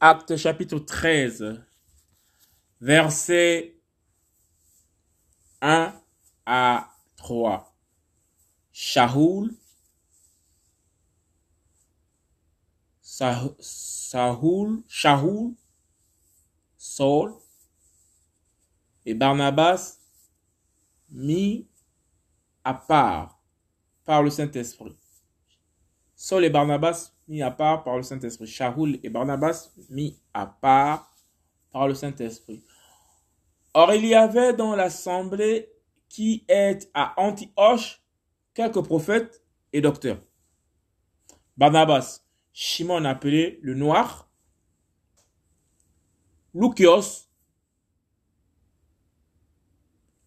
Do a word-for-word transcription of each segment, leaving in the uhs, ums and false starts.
Actes chapitre treize, versets un à trois. Shaoul, Shaoul, Shaoul, Saul et Barnabas mis à part par le Saint-Esprit. Saul et Barnabas mis à part par le Saint-Esprit. Shaoul et Barnabas mis à part par le Saint-Esprit. Or, il y avait dans l'assemblée qui est à Antioche quelques prophètes et docteurs. Barnabas, Shimon appelé le Noir, Lucios,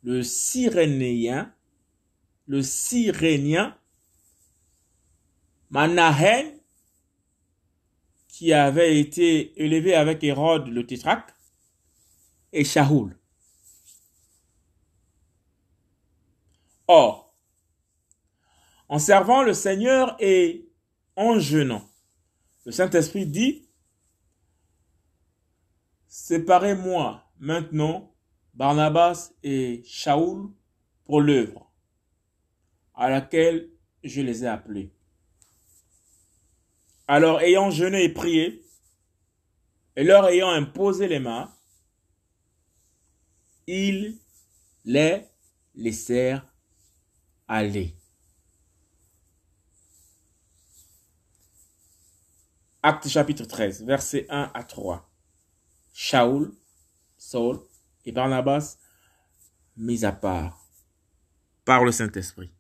le Cyrénéen, le Cyrénien, Manahen, qui avait été élevé avec Hérode le Tétrarque, et Shaoul. Or, en servant le Seigneur et en jeûnant, le Saint-Esprit dit, « Séparez-moi maintenant Barnabas et Shaoul pour l'œuvre à laquelle je les ai appelés. » Alors, ayant jeûné et prié, et leur ayant imposé les mains, ils les laissèrent aller. Actes chapitre treize, versets un à trois. Shaoul, Saul et Barnabas mis à part par le Saint-Esprit.